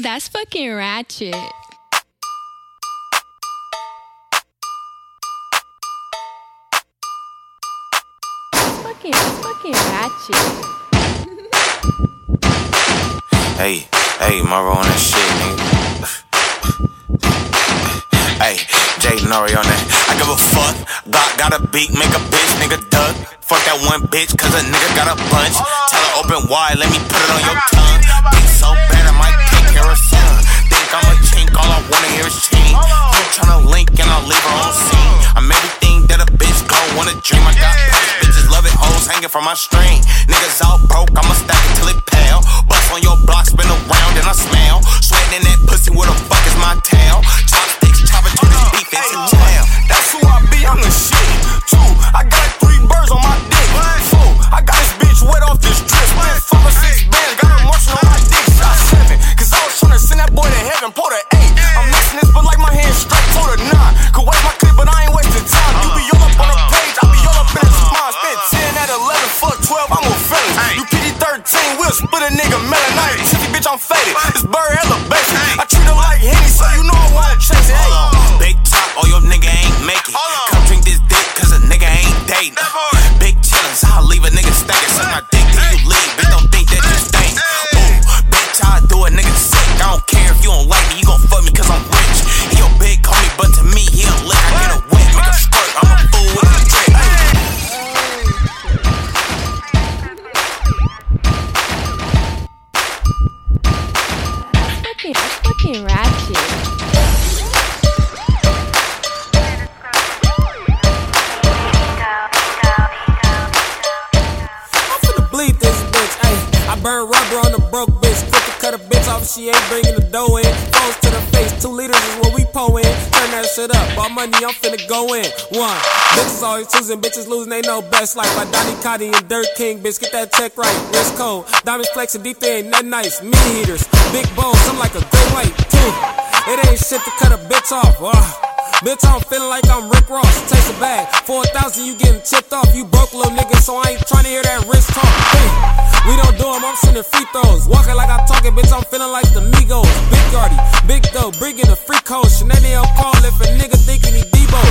That's fucking ratchet. That's fucking ratchet. Hey, Murrow on that shit, nigga. Hey. Jay Nori on that. I give a fuck. Got a beat, make a bitch, nigga duck. Fuck that one bitch, cause a nigga got a bunch. Tell her open wide, let me put it on your tongue. Think so bad I might take care of son. Think I'm a chink, all I wanna hear is chink. I'm tryna link and I'll leave her on scene. I'm everything that a bitch don't wanna dream. I got price, bitches love it, hoes hanging from my string. Niggas all broke, I'ma stack it till it pale. Bust on your block, spin around and I smell. Sweating in that pussy, where the fuck is my tail? Chopsticks, chopping to this beat. Hey, that's who I be, I'm the shit. Two, I got 3 birds on my dick. 4, I got this bitch wet off this dress. 5 or 6 bands, got her marching on my dick. 7, cause I was tryna send that boy to heaven, pull the 8. I'm missing this, but like my hand straight, pull the 9. Could waste my clip, but I ain't wasting time. You be all up on the page, I be all up in the spine. Spent 10 at 11, fuck 12, I'm on fellas. You PG-13, we'll split a nigga melon. I ain't shitty, bitch, I'm faded. This bird hella basic. I treat her like Henny, so you know I wanna chase it. Hey. Oh, your nigga ain't make it. Come drink this dick, cause a nigga ain't dating. Big chillin', I'll leave a nigga stacking. Suck my dick till you leave, bitch, don't think that you stink. Boom, bitch, I'll do a nigga sick. I don't care if you don't like me, you gon' fuck me cause I'm rich. He a big homie, but to me, he a lick. I get a wet, make a squirt, I'm a fool with a trick. That's fucking ratchet. Burn rubber on the broke bitch. Quick to cut a bitch off, she ain't bringing the dough in. Phones to the face, 2 liters is what we poin'. Turn that shit up, bought money, I'm finna go in. 1, bitches always choosing, bitches losing, ain't no best life. Like Donnie Cotty and Dirt King, bitch, get that check right. Wrist cold, diamonds flexing, deep there ain't nothing nice. Meat eaters, big bones, I'm like a great white. 2, it ain't shit to cut a bitch off. Bitch, I'm feeling like I'm Rick Ross. Taste a bag, 4,000, you getting chipped off. You broke, little nigga, so I ain't tryna hear that wrist talk. 3, we don't do them, I'm sending free throws. Walking like I'm talking, bitch, I'm feeling like the Migos. Big Gardy, big dough, bringing the free code. Shenanigans call if a nigga thinking he Debo.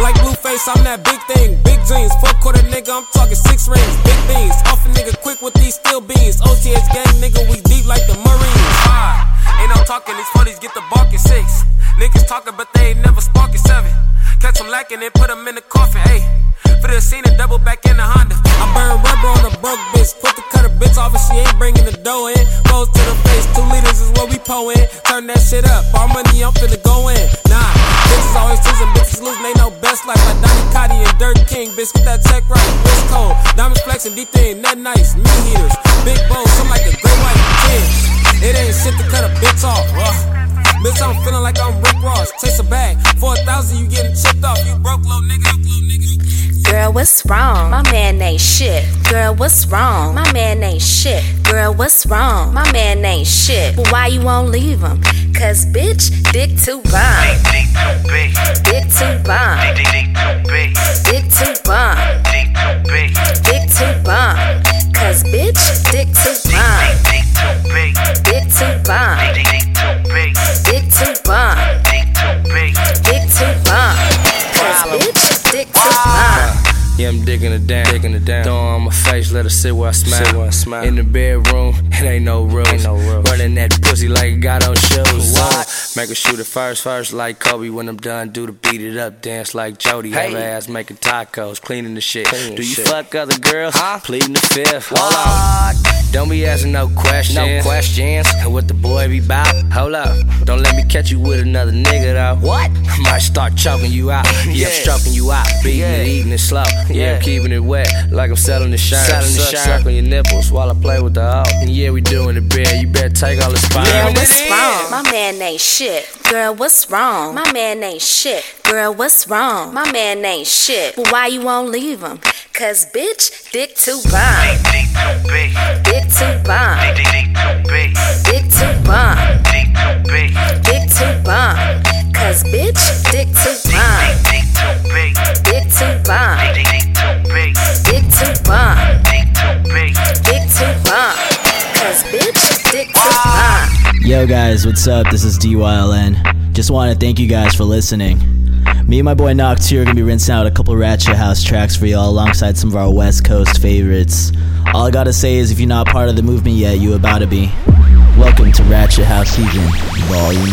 Like Blueface, I'm that big thing. Big jeans, 4-quarter nigga, I'm talking 6 rings. Big things, off a nigga quick with these steel beans. OTH gang, nigga, we deep like the Marines. 5, ain't no talking, these funnies get the barking. 6, niggas talking, but they ain't never sparking. 7, catch them lacking and put them in the coffin. 8, for the scene and double back in the Honda. I burn rubber on a broke bitch. Quick to cut a bitch off and she ain't bringing the dough in. Goes to the face, 2 liters is what we poin'. Turn that shit up, all money I'm finna go in. 9, bitches always choosing, bitches losing, ain't no best life. Like Donnie Cotty and Dirt King, bitch, get that check right. Wrist cold, diamonds flexing, deep thing, nothing nice. Meat eaters, big bones, I'm like a great white. 10, it ain't shit to cut a bitch off. Bitch, I'm feeling like I'm Rick Ross. Chase a bag, 4,000, you getting chipped off. You broke, little nigga, Girl, what's wrong? My man ain't shit. Girl, what's wrong? My man ain't shit. Girl, what's wrong? My man ain't shit. But why you won't leave him? Cause bitch, dick too bomb. Dick too bomb. Dick too bomb. Dick too bomb. Cause bitch, dick too bomb. Dick too bomb. Dick too bomb. Dick too bomb. Cause bitch, dick too bomb. Yeah, I'm digging it down. Throw on my face, let her sit where I smile. In the bedroom, it ain't no rules. Running that pussy like it got on shoes. Make her shoot it first like Kobe. When I'm done, do the beat it up, dance like Jody. Hey. Have her ass making tacos, cleaning the shit. Do you fuck other girls? Pleading the fifth. Hold on, don't be asking no questions. What the boy be bout? Hold up, don't let me catch you with another nigga though. What? I might start choking you out. Yeah, I'm stroking you out, beating it, eating it slow. Yeah, I'm keeping it wet like I'm selling the shirt. Suck on your nipples while I play with the hoe. And yeah, we doing it bad. You better take all the spine. Girl, what's wrong? My man ain't shit. Girl, what's wrong? My man ain't shit. Girl, what's wrong? My man ain't shit. But why you won't leave him? Cause bitch, dick too bomb. Dick too bomb. Dick too bomb. Dick too bomb. Cause bitch, dick too bomb. Dick too bomb. Dick too bomb. Dick too bomb. Cause bitch, dick too bomb. Yo guys, what's up? This is DYLN. Just want to thank you guys for listening. Me and my boy Nox here are going to be rinsing out a couple Ratchet House tracks for y'all alongside some of our West Coast favorites. All I gotta say is if you're not part of the movement yet, you about to be. Welcome to Ratchet House Season, Volume 1.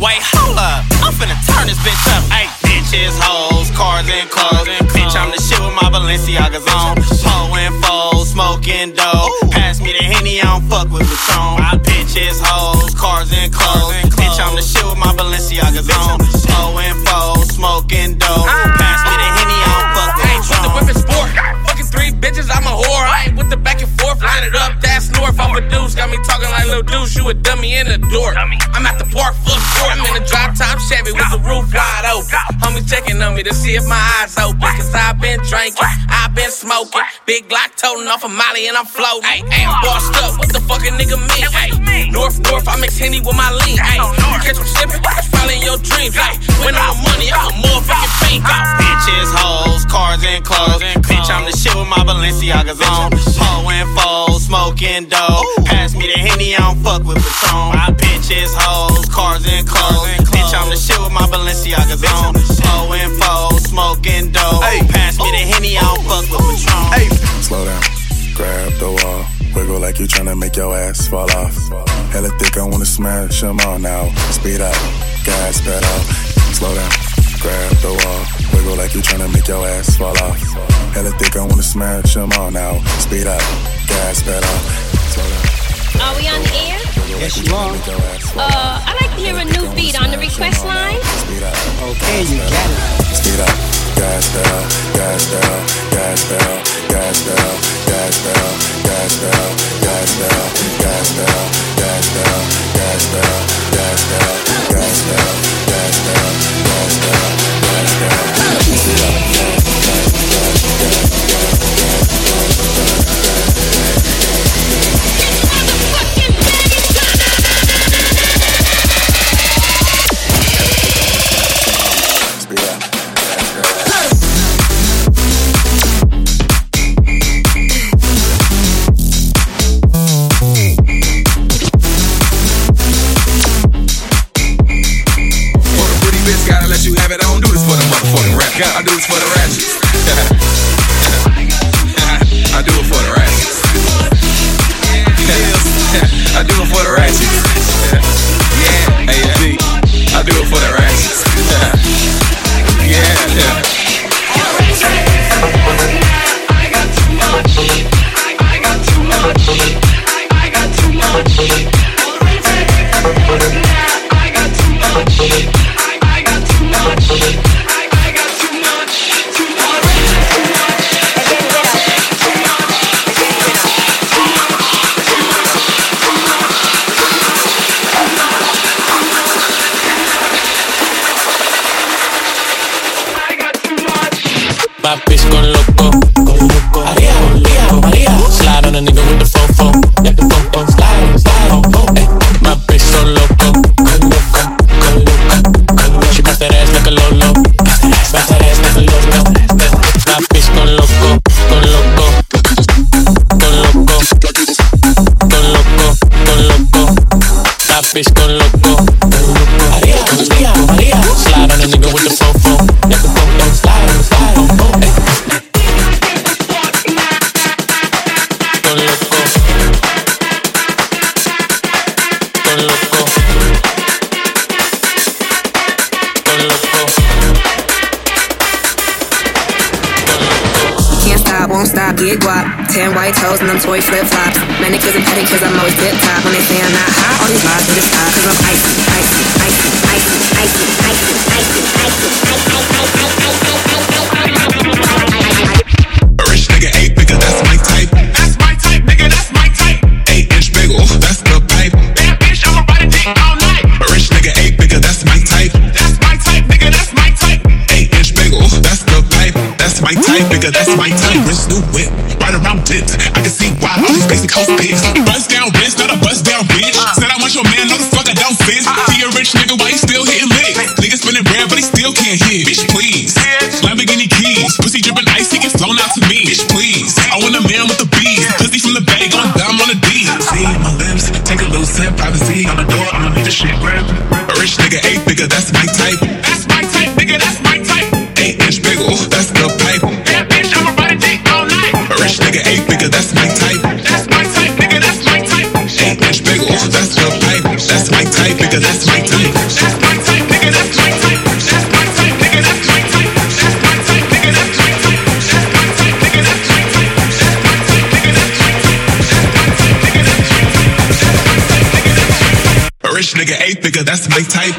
Wait, hold up, I'm finna turn this bitch up. Ayy, bitches, hoes, cars and clothes. Bitch, I'm the shit with my Balenciagas on. Poe and foes, smoking dope. Pass me the Henny, I don't fuck with Patron. Bitches, hoes, cars and clothes. Bitch, I'm the shit with my Balenciagas on. Poe and foes, smoking dope. Pass me the Henny, I don't fuck with Patron. I ain't with the whip and sport. Fucking three bitches, I'm a whore. I ain't with the back and forth, line it up. That's north, I'm a deuce. Got me talking like Lil Deuce, you a dummy in the door. I'm at the park, full court. I'm in a drop-top Chevy with the roof wide open. Homies checking on me to see if my eyes open. Cause I've been drinking, I've been smoking. Big Glock toting off a Molly and I'm floating. Ay, I'm bossed up, what the fuck a nigga mean? Ay, north, I mix Henny with my lean. Ay, you catch me slipping, that's probably in your dreams. Ay, when I'm money, I'm a motherfucking fiend. Bitches, hoes, cars and clothes. Bitch, I'm the shit with my Balenciagas on. Poe and foes, smoking dope. Pass me the Henny, I don't fuck with Patron. Bitches, hoes, cars and clothes. Bitch, I'm the shit with my Balenciagas on. Poe and foes, smoking dope. Pass me the Henny, I don't fuck with Patron. Slow down, grab the wall. Wiggle like you tryna make your ass fall off. Hella thick, I wanna smash them all now. Speed up, gas pedal. Slow down, grab the wall. Wiggle like you tryna make your ass fall off. Hella thick, I wanna smash them all now. Speed up, gas pedal. Slow down. Are we on the air? Yes, you are. I'd like to hear a new beat on the request line. Okay, you got it. Speed up, gas pedal, gas pedal, gas pedal, gas pedal, gas pedal, gas pedal, gas pedal, gas pedal, gas pedal, gas pedal, gas pedal, gas pedal, gas pedal, gas pedal, gas pedal. Speed up, I do this for the ratchets. I do it for the ratchets. I do it for the ratchets. Yeah, AFD. I do it for the ratchets. And them toy flip-flops, manicures and pedicures, I'm always tip-top. When they say I'm not hot, all these lies are just hot. Cause I'm icy, icy, icy, icy, icy, icy, icy, icy, icy. Rich nigga, 8 figure, that's my type. That's my type, nigga, that's my type. 8-inch bagel, that's the pipe. Bad bitch, I'ma ride a dick all night. Rich nigga, 8 figure, that's my type. That's my type, nigga, that's my type. 8-inch bagel, that's the pipe. That's my type, nigga, that's my type. Rich new whip. Around dips, I can see why all these basic house pigs. Bust down bitch, not a bust down bitch. Said I want your man, no the fuck I don't fist. See a rich nigga, why you still hitting lick? Nigga spinning round, but he still can't hit. Bitch, please. Lamborghini keys, pussy dripping. nigga, that's my type. That's my type, nigga, that's my type. 8-inch bagel, that's the pipe. Yeah, bitch, I'ma ride a dick all night. A rich nigga, 8 bigger, that's my type. That's my type, nigga, that's my type. 8-inch bagel, that's the pipe. That's my type, nigga, that's my type. That's my type, nigga, that's my type. That's my type, nigga, that's my type. That's my type, nigga, that's my type. That's my type, nigga, that's my type. That's my type, nigga, that's my type. That's my type, nigga, that's my type. That's my type, nigga, that's my type. A rich nigga, 8 bigger, that's my type.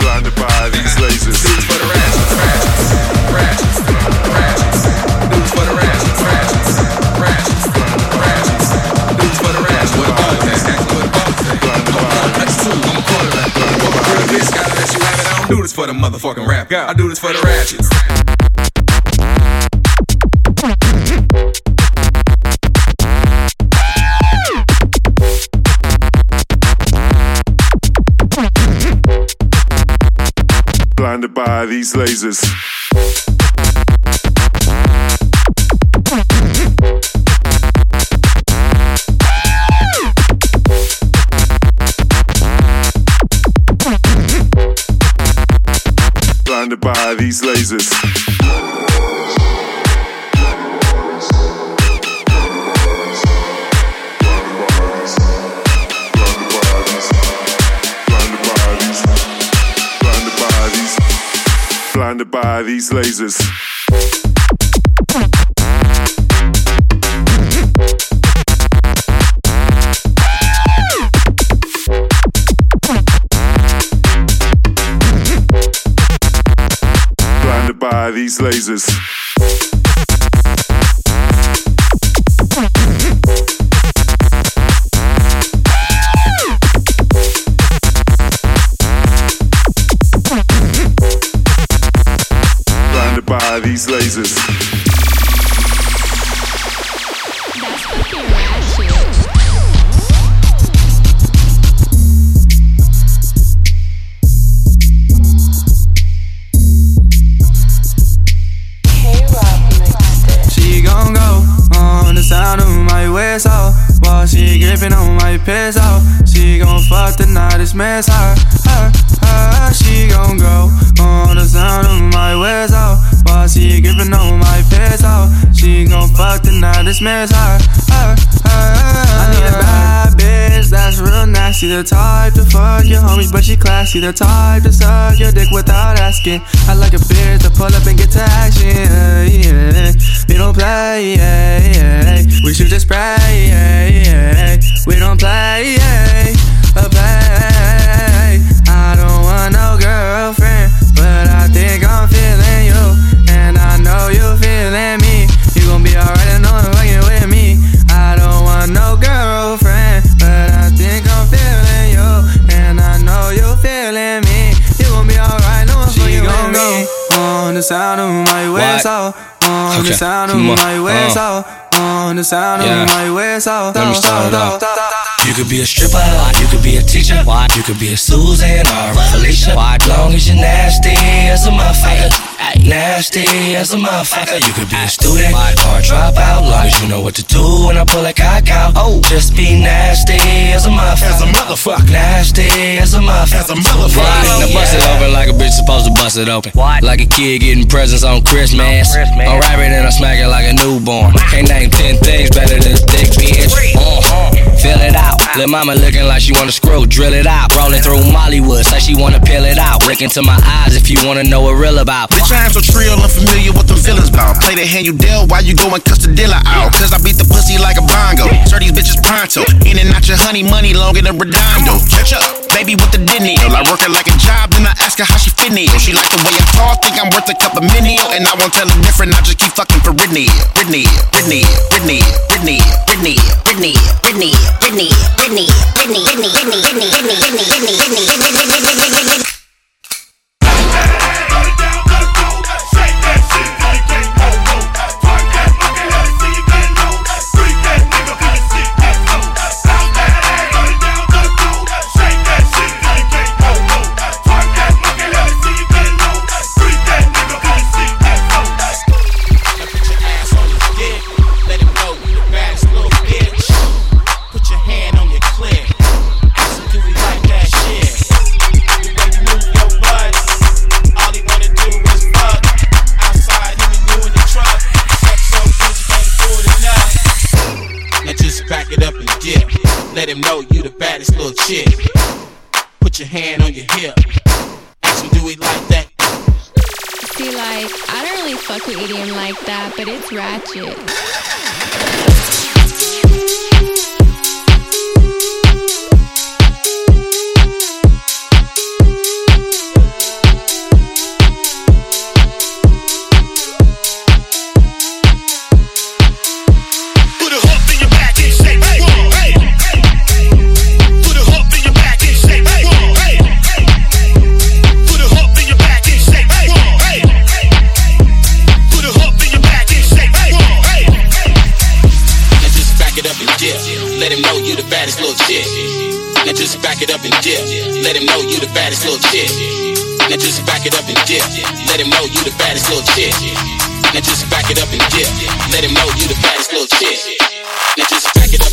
Blinded by these lasers. Blinded by these lasers. Blinded by these lasers. motherfucking rap. I do this for the ratchets. Blinded by these lasers. Blinded by these lasers. Blinded by these lasers. Blinded by these lasers. By these lasers. That's fucking rad shit. Hey, Rob mixed it. She gon' go on the sound of my whistle while she gripping on my pistol. She gon' fuck tonight, it's miss her, her. She gon' go on the sound of my whistle. While she gripping on my pistol, she gon' fuck tonight, it's miss her, her. I need a bad bitch that's real nasty, the type to fuck your homies but she classy, the type to suck your dick without asking. I like a bitch to pull up and get to action. We don't play, we should just pray. We don't play, play. I don't want no girlfriend, but I think I'm feeling you, and I know you feeling me. You gon' be alright and no one fucking with me. I don't want no girlfriend, but I think I'm feeling you, and I know you feeling me. You gon' be alright, no one fucking with me. On the sound of my whistle, on the sound of my whistle. On the sound of my whistle. Let me start it off. You could be a stripper, you could be a teacher, you could be a Susan or a Felicia. Long as you're nasty as a motherfucker, nasty as a motherfucker. You could be a student or a dropout, long as you know what to do when I pull a cock out. Oh, just be nasty as a motherfucker, nasty as a motherfucker. Now bust it open like a bitch supposed to bust it open. Like a kid getting presents on Christmas. I'm rapping and I'm smacking like a newborn. Can't name 10 things better than thick bitch. Fill it out. Lil' mama looking like she wanna screw, drill it out. Rolling through Mollywood, say she wanna peel it out. Look into my eyes if you wanna know what real about. The chimes are trill, unfamiliar with them feelings bout. Play the hand you dealt while you go and cuss the dealer out. Cause I beat the pussy like a bongo. Serve these bitches pronto. In and out your honey money longer than Redondo. Catch up, baby with the dinio. I work her like a job, then I ask her how she fit in. She like the way I talk, think I'm worth a cup of minio. And I won't tell her different, I just keep fucking for Britney. Britney, Britney, Britney, Britney, Britney, Britney, Britney, Britney, Britney. Whitney. Let him know you the baddest little chick. Put your hand on your hip. Ask him do he like that. See, like, I don't really fuck with EDM like that, but it's ratchet. baddest little chick. Now just back it up and dip. Let him know you the baddest little chick. Now just back it up and dip. Let him know you the baddest little chick. Now just back it up and dip. Let him know you the baddest little chick. Now just back it up.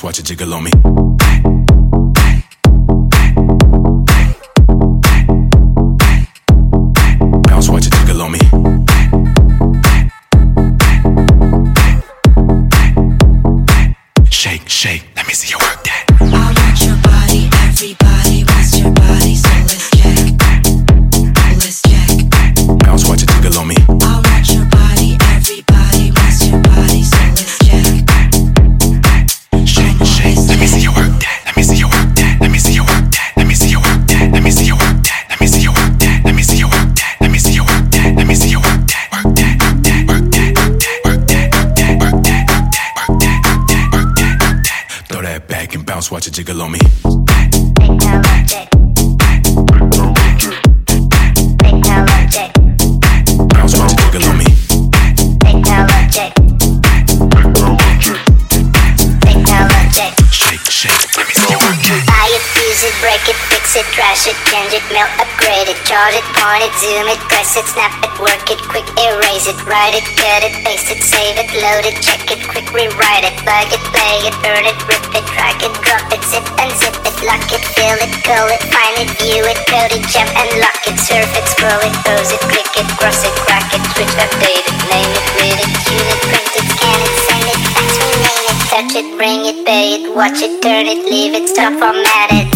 Watch it jiggle on me. Trash it, change it, melt, upgrade it, chart it, point it, zoom it, press it, snap it, work it, quick erase it, write it, cut it, paste it, save it, load it, check it, quick rewrite it, bug it, play it, burn it, rip it, drag it, drop it, zip unzip it, lock it, fill it, call it, find it, view it, code it, jump and lock it, surf it, scroll it, pose it, click it, cross it, crack it, switch, update it, name it, read it, tune it, print it, scan it, send it, fax, rename it, touch it, bring it, pay it, watch it, turn it, leave it, stop, format it.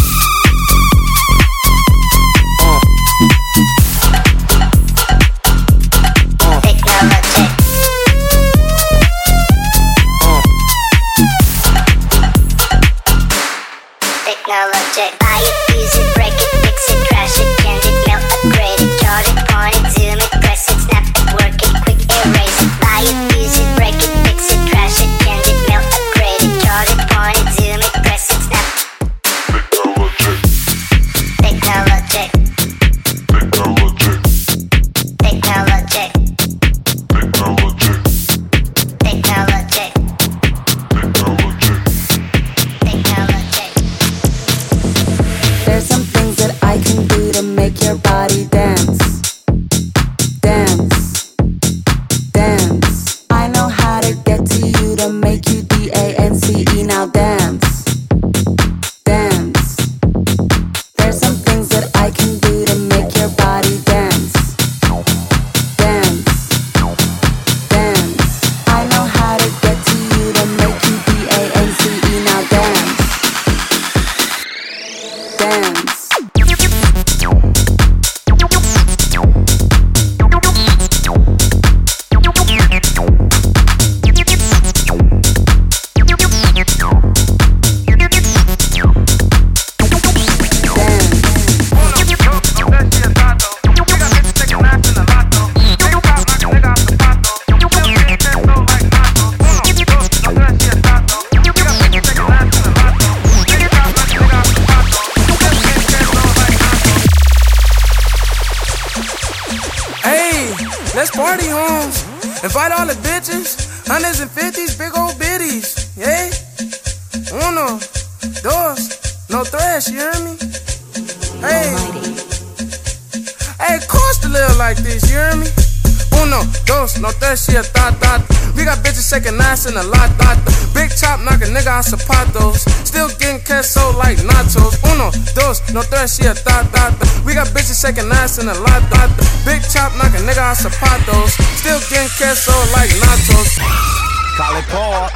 phones. Invite all the bitches, 150s, big old bitties, yeah? Uno, dos, no thrash, you hear me? Hey, hey, cost to live like this, you hear me? Uno, dos, no thrash, yeah, thot, thot. We got bitches shaking ass in a lot, thot. Big chop knocking nigga out zapatos. Still getting queso like nachos. Uno, dos, no thrash, yeah, thot, thot. We got bitches shaking ass in a lot, thot. Big chop knocking nigga out zapatos. Still getting queso like nachos. Call it Paul.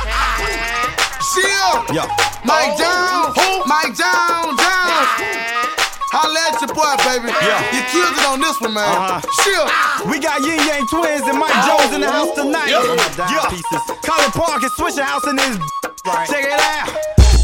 Seal. Yo. Mike down. Who? Mike down, down. Holla at your boy, baby. Yeah. You killed it on this one, man. Sure. We got Yin Yang Twins and Mike Jones in the house tonight. Yeah. Yeah. Colin Park is switching house in this. Right. Check it out.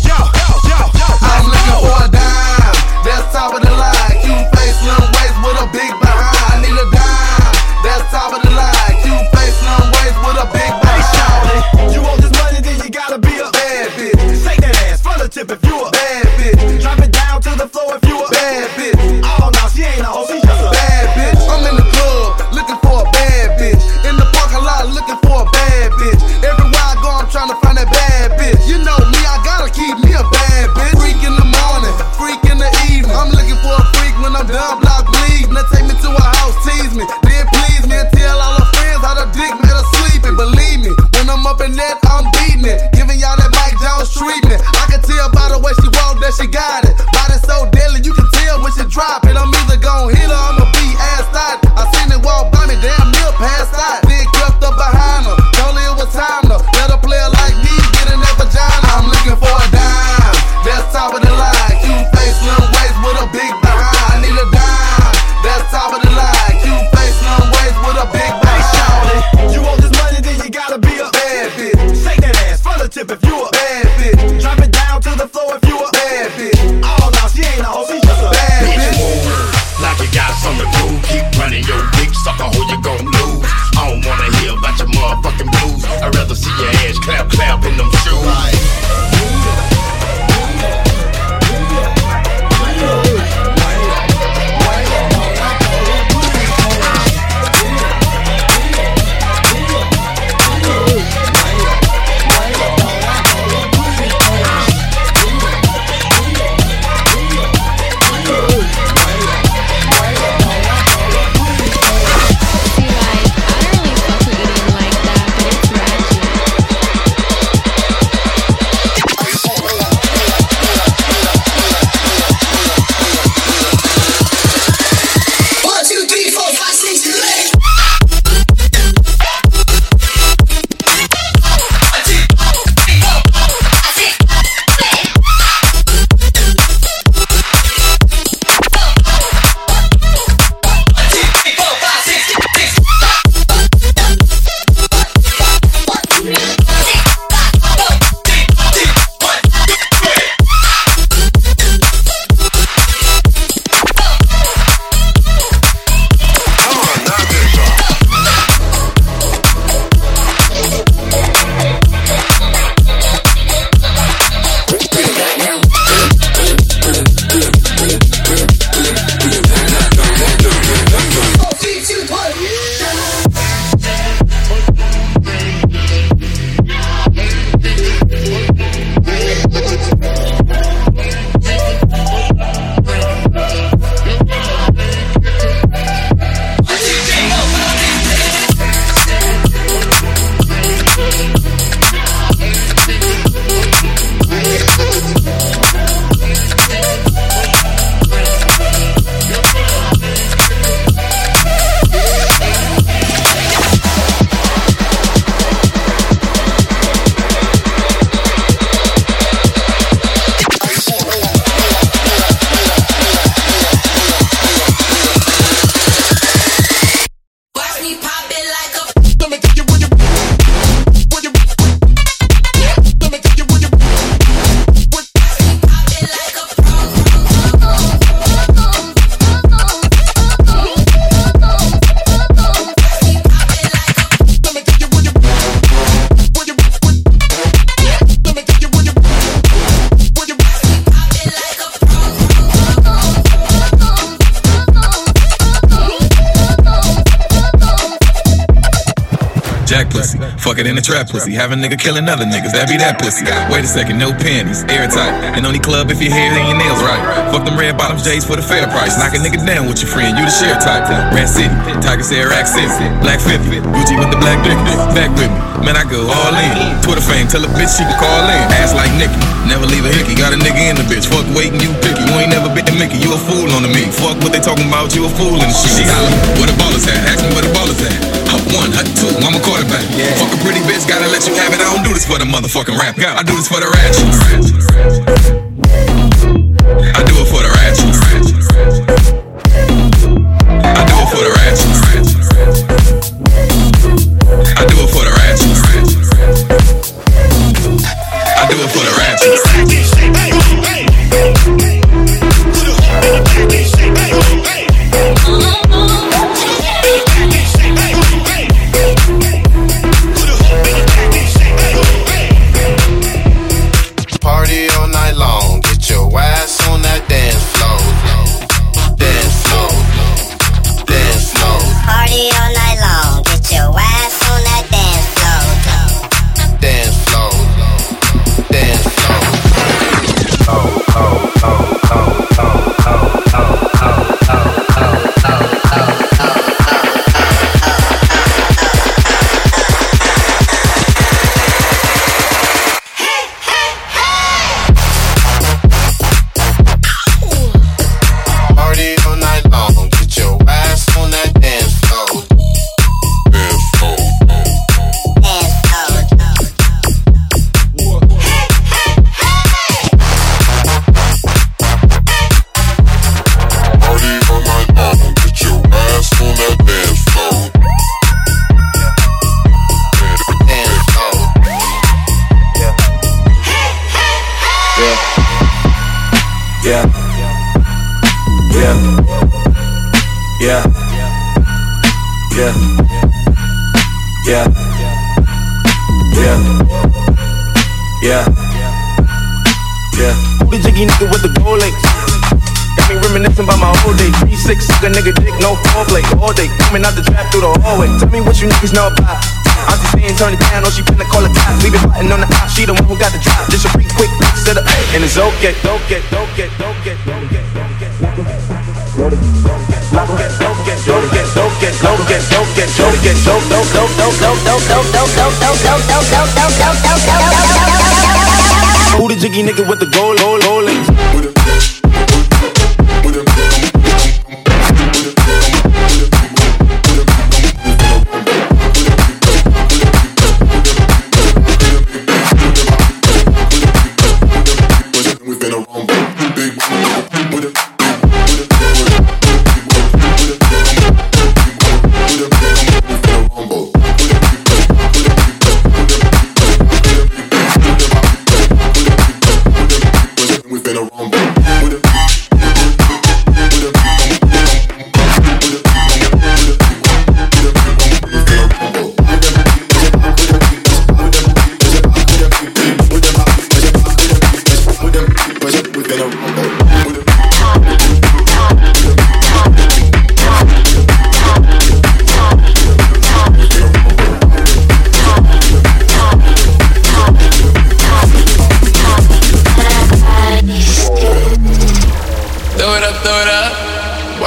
Yo, yo, yo, yo. I'm looking for a dime. That's top of the line. Cute face, slim waist with a big behind. I need a dime. That's top of the line. Cute face, slim waist with a big behind. Hey, you want this money, then you gotta be a bad bitch. Shake that ass from the tip if you a bad bitch. Drop it down to the floor if you a bad bitch. Oh no, she ain't a hoe, she's just a bad bitch. I'm in the club looking for a bad bitch. In the parking lot looking for a bad bitch. Everywhere I go, I'm trying to find that bad bitch. You know me, I gotta keep me a bad bitch. Freak in the morning, freak in the evening. I'm looking for a freak when I'm down block bleeding. Now take me to a house, tease me, then please me, and tell all her friends how the dick made her sleeping. Believe me, when I'm up in that, I'm beating it, giving y'all that Mike Jones treatment. I can tell by the way she walked that she got it. Body so deadly, you can tell when she drop it. I'm either gon' hit her, I'ma be ass out. I seen it walk by me, damn near passed out. Then crept up behind her, told her it was time to let a player like me get in that vagina. I'm looking for a dime, that's top of the line. Cute face, slim waist with a big behind. I need a dime, that's top of the line. Cute face, slim waist with a big behind. You want this money, then you gotta be a bad bitch. Shake that ass from the tip if you a bad bitch. Drop it down to the floor if you a bad bitch. Oh no, she ain't a hoe, she just a bad bitch. Like you got something to do, keep running your dick, sucker, who you gon' lose? I don't wanna hear about your motherfucking blues. I'd rather see your ass clap, clap in them shoes. Jack pussy, fuck it in the trap pussy. Have a nigga killing other niggas, that be that pussy. Wait a second, no panties, airtight. And only club if your hair and your nails right. Fuck them red bottoms, J's for the fair price. Knock a nigga down with your friend, you the share type. Rat City, Tiger Sarah accent, Black 50, Gucci with the black dick. Back with me, man, I go all in. Twitter fame, tell a bitch she can call in. Ass like Nicky, never leave a hickey. Got a nigga in the bitch, fuck waiting, you picky. You ain't never been Mickey, you a fool on the meat. Fuck what they talking about, you a fool in the shit. She holla, where the ballers at? Ask me where the ballers at. Hut one, hut two, I'm a quarterback. Yeah. Fuck a pretty bitch, gotta let you have it. I don't do this for the motherfucking rap. I do this for the ratchets. I do it for the ratchets. I do it for the ratchets. I do it for the ratchets. I do it for the ratchets. Nigga dick, no foreplay, all day coming out the trap through the hallway. Tell me what you niggas know about. I'm just saying, turn it down, oh, she finna call a cop. Leave it plotting on the hop, she the one who got the drop. Just a free quick look to the A, and it's okay. Don't get, don't get, don't get, don't get, don't get, don't get, don't get, don't get, don't get, don't get, don't get, don't get, don't get, don't. Who the jiggy nigga with the gold, gold, gold?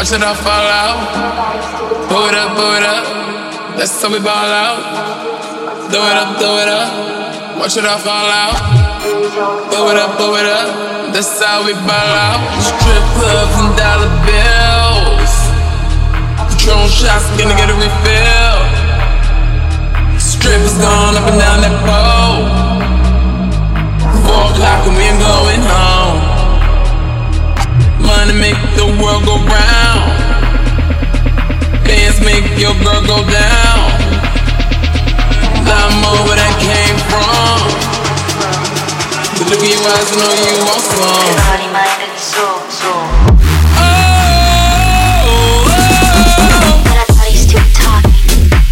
Should I fall out? Pull it up, that's how we ball out. Do it up, watch it all fall out. Pull it up, that's how we ball out. Strip clubs and dollar bills. Patron shots, gonna get a refill. Strippers gone up and down that pole. 4 o'clock and we ain't going home. Money make the world go round. Bands make your girl go down. I'm over where that came from. The look in your eyes, I know you want some. Body, mind, and soul, soul. Oh, oh, oh. But our body's still talking.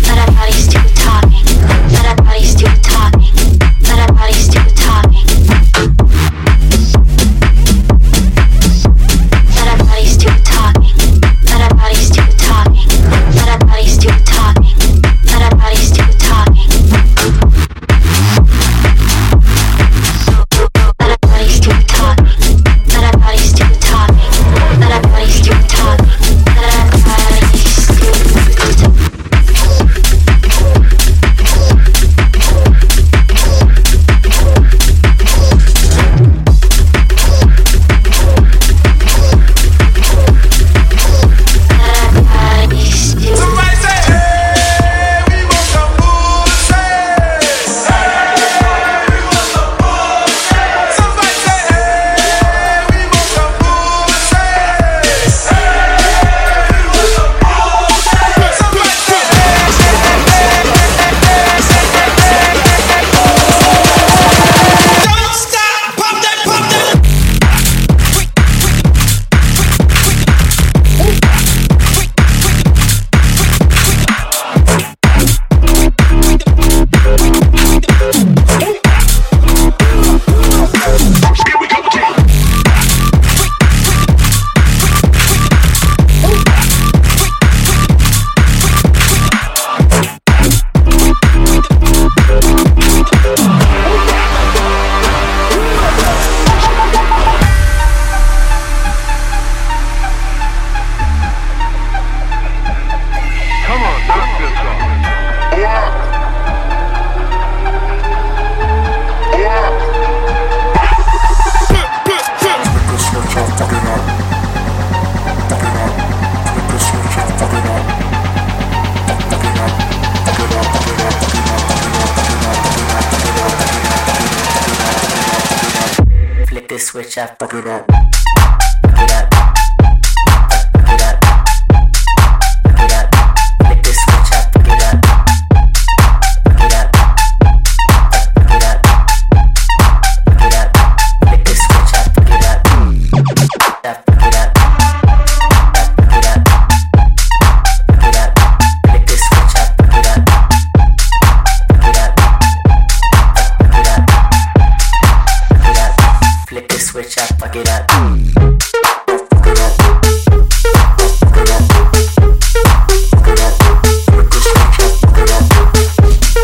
But our body's still talking. But our body's still talking. But our body's still talking. But our body's still talking. switch up, fuck it up. Switch up, fuck it up. Fuck it up. Fuck it up. Fuck it up. Fuck it up. Fuck it up. Fuck it up. Fuck it up.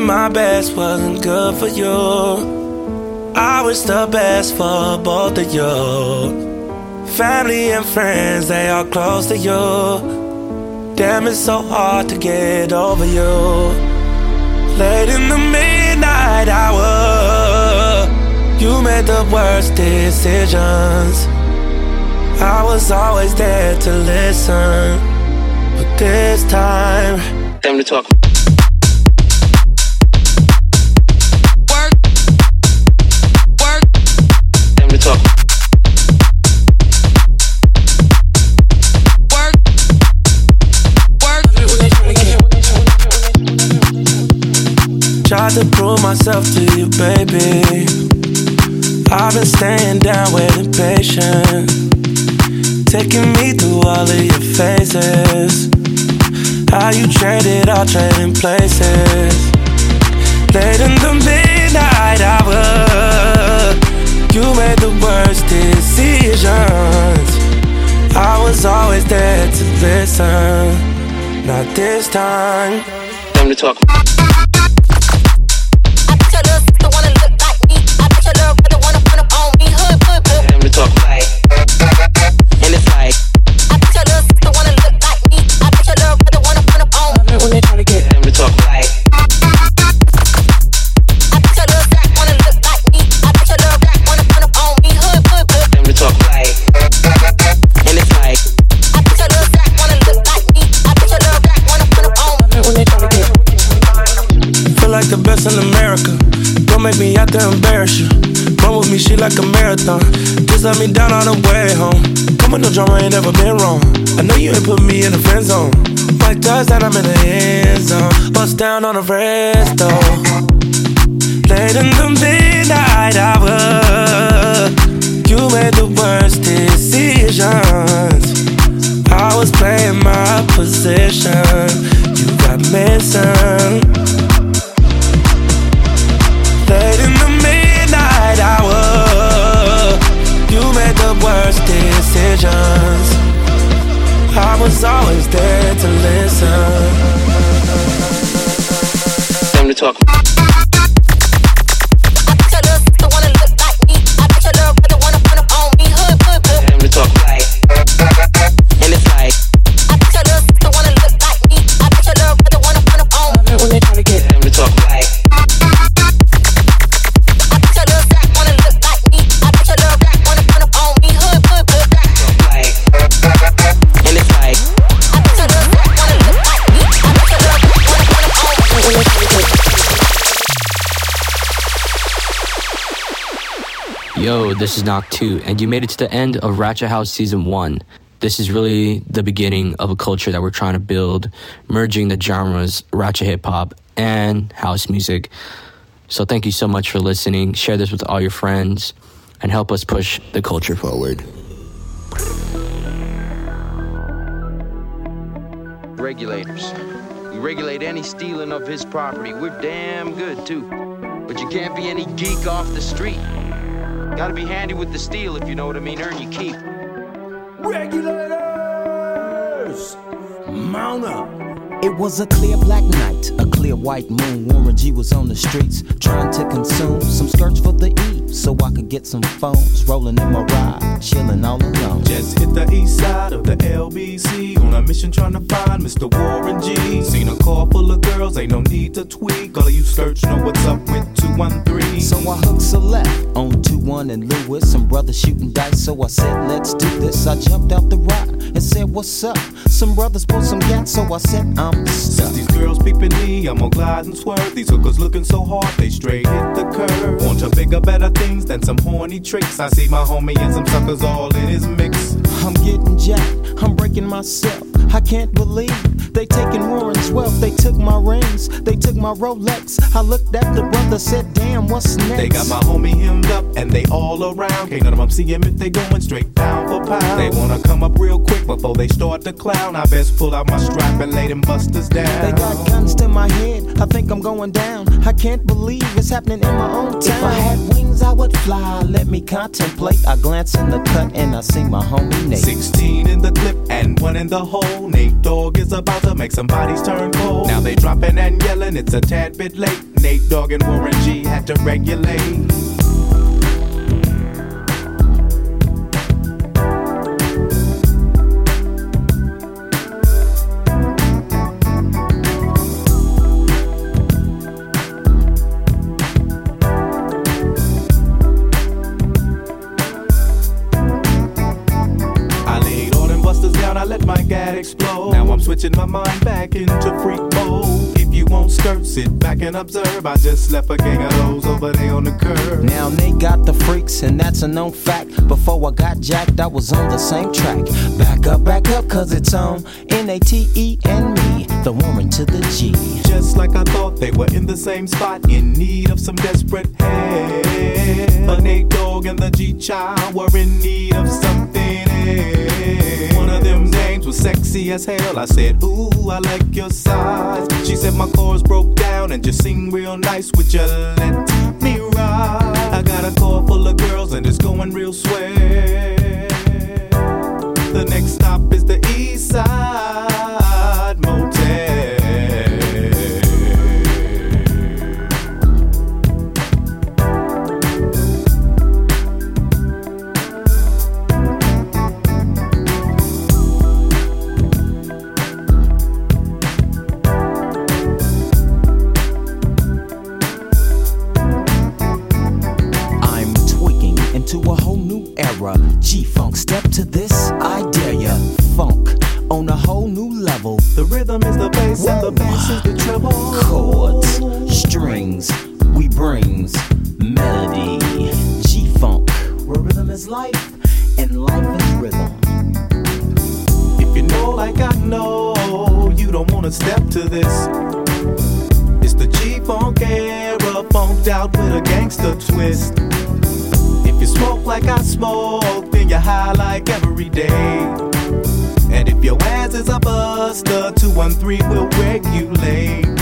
My best wasn't good for you. I wish the best for both of you. Family and friends, they are close to you. Damn, it's so hard to get over you. Late in the midnight hour, you made the worst decisions. I was always there to listen, but this time, time to talk. Tried to prove myself to you, baby. I've been staying down, waiting patient, taking me through all of your phases. How you traded, all trading places. Late in the midnight hour, you made the worst decisions. I was always there to listen. Not this time. Time to talk. In America, don't make me out to embarrass you. Run with me, she like a marathon. Just let me down all the way home. Come with no drama, ain't never been wrong. I know you ain't put me in the friend zone. Like does that, I'm in the end zone. Bust down on the resto. Late in the midnight hour, you made the worst decisions. I was playing my position. You got missing. Late in the midnight hour, you made the worst decisions. I was always there to listen. Time to talk. Yo, this is Noct 2, and you made it to the end of Ratchet House Season 1. This is really the beginning of a culture that we're trying to build, merging the genres ratchet hip-hop and house music. So thank you so much for listening. Share this with all your friends, and help us push the culture forward. Regulators. We regulate any stealing of his property. We're damn good, too. But you can't be any geek off the street. Gotta be handy with the steel, if you know what I mean. Earn your keep. Regulators! Mount up! It was a clear black night, a clear white moon. Warren G was on the streets, trying to consume some skirts for the E, so I could get some phones. Rolling in my ride, chilling all alone. Just hit the east side of the LBC on a mission trying to find Mr. Warren G. Seen a car full of girls, ain't no need to tweak. All of you search know what's up with 213. So I hooked a left on 21 and Lewis. Some brothers shooting dice, so I said, let's do this. I jumped out the ride and said, what's up? Some brothers pulled some gas, so I said, since these girls peeping me, I'm gonna glide and swerve. These hookers looking so hard, they straight hit the curve. Want to bigger, better things than some horny tricks. I see my homie and some suckers all in his mix. I'm getting jacked, I'm breaking myself. I can't believe they taking Warren's wealth. They took my rings, they took my Rolex. I looked at the brother, said, damn, what's next? They got my homie hemmed up and they all around. Can't none of them see him if they going straight down for pound. They wanna come up real quick before they start to clown. I best pull out my strap and lay them busters down. They got guns to my head, I think I'm going down. I can't believe it's happening in my own town. If I had wings, I would fly, let me contemplate. I glance in the cut and I see my homie Nate. 16 in the clip and 1 in the hole. Nate Dogg is about to make some bodies turn cold. Now they dropping and yelling, it's a tad bit late. Nate Dogg and Warren G had to regulate. Switching my mind back into freak mode. If you won't skirt, sit back and observe. I just left a gang of hoes over there on the curb. Now they got the freaks, and that's a known fact. Before I got jacked, I was on the same track. Back up, cause it's on N-A-T-E and me, the Warren to the G. Just like I thought, they were in the same spot, in need of some desperate help. But Nate Dogg and the G-Child were in need of something else. One of them names was sexy as hell. I said, ooh, I like your size. She said, my chords broke down and just sing real nice. Would you let me ride? I got a car full of girls and it's going real swell. The next stop is the East Side Motel. G-Funk, step to this, I dare ya. Funk, on a whole new level. The rhythm is the bass and the bass is the treble. Chords, strings, we brings melody. G-Funk, where rhythm is life and life is rhythm. If you know like I know, you don't wanna step to this. It's the G-Funk era, funked out with a gangster twist. You smoke like I smoke, then you're high like every day. And if your ass is a buster, 213 will regulate.